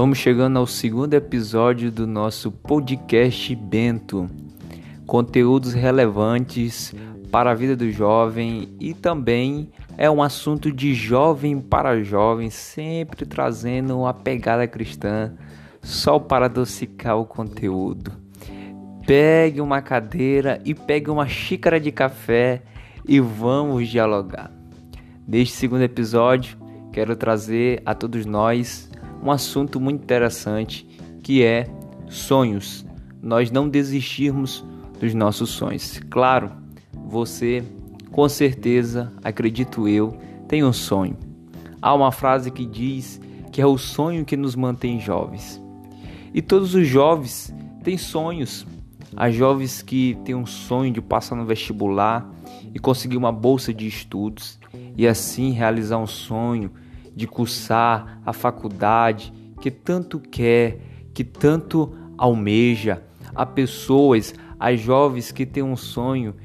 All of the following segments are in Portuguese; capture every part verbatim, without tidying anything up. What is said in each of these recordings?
Vamos chegando ao segundo episódio do nosso podcast Bento. Conteúdos relevantes para a vida do jovem e também é um assunto de jovem para jovem, sempre trazendo uma pegada cristã, só para adocicar o conteúdo. Pegue uma cadeira e pegue uma xícara de café e vamos dialogar. Neste segundo episódio, quero trazer a todos nós um assunto muito interessante, que é sonhos. Nós não desistirmos dos nossos sonhos. Claro, você, com certeza, acredito eu, tem um sonho. Há uma frase que diz que é o sonho que nos mantém jovens. E todos os jovens têm sonhos. Há jovens que têm um sonho de passar no vestibular e conseguir uma bolsa de estudos e assim realizar um sonho de cursar a faculdade que tanto quer, que tanto almeja. Há pessoas, há jovens que têm um sonho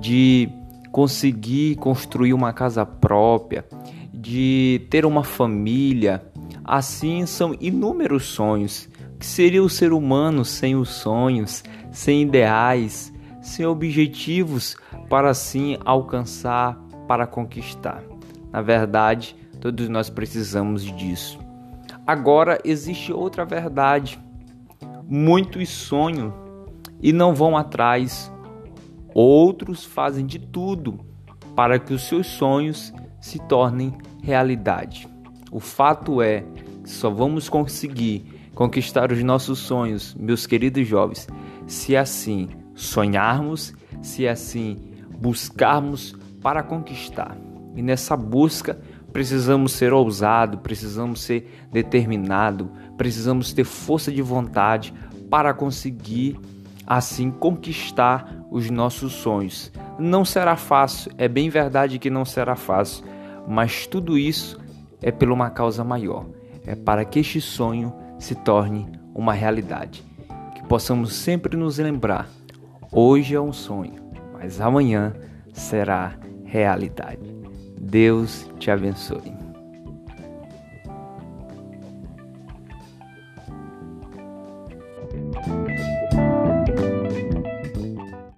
de conseguir construir uma casa própria, de ter uma família. Assim são inúmeros sonhos. O que seria o ser humano sem os sonhos, sem ideais, sem objetivos para assim alcançar, para conquistar? Na verdade, todos nós precisamos disso. Agora, existe outra verdade. Muitos sonham e não vão atrás. Outros fazem de tudo para que os seus sonhos se tornem realidade. O fato é que só vamos conseguir conquistar os nossos sonhos, meus queridos jovens, se assim sonharmos, se assim buscarmos para conquistar. E nessa busca, precisamos ser ousados, precisamos ser determinados, precisamos ter força de vontade para conseguir, assim, conquistar os nossos sonhos. Não será fácil, é bem verdade que não será fácil, mas tudo isso é por uma causa maior, é para que este sonho se torne uma realidade. Que possamos sempre nos lembrar, hoje é um sonho, mas amanhã será realidade. Deus te abençoe.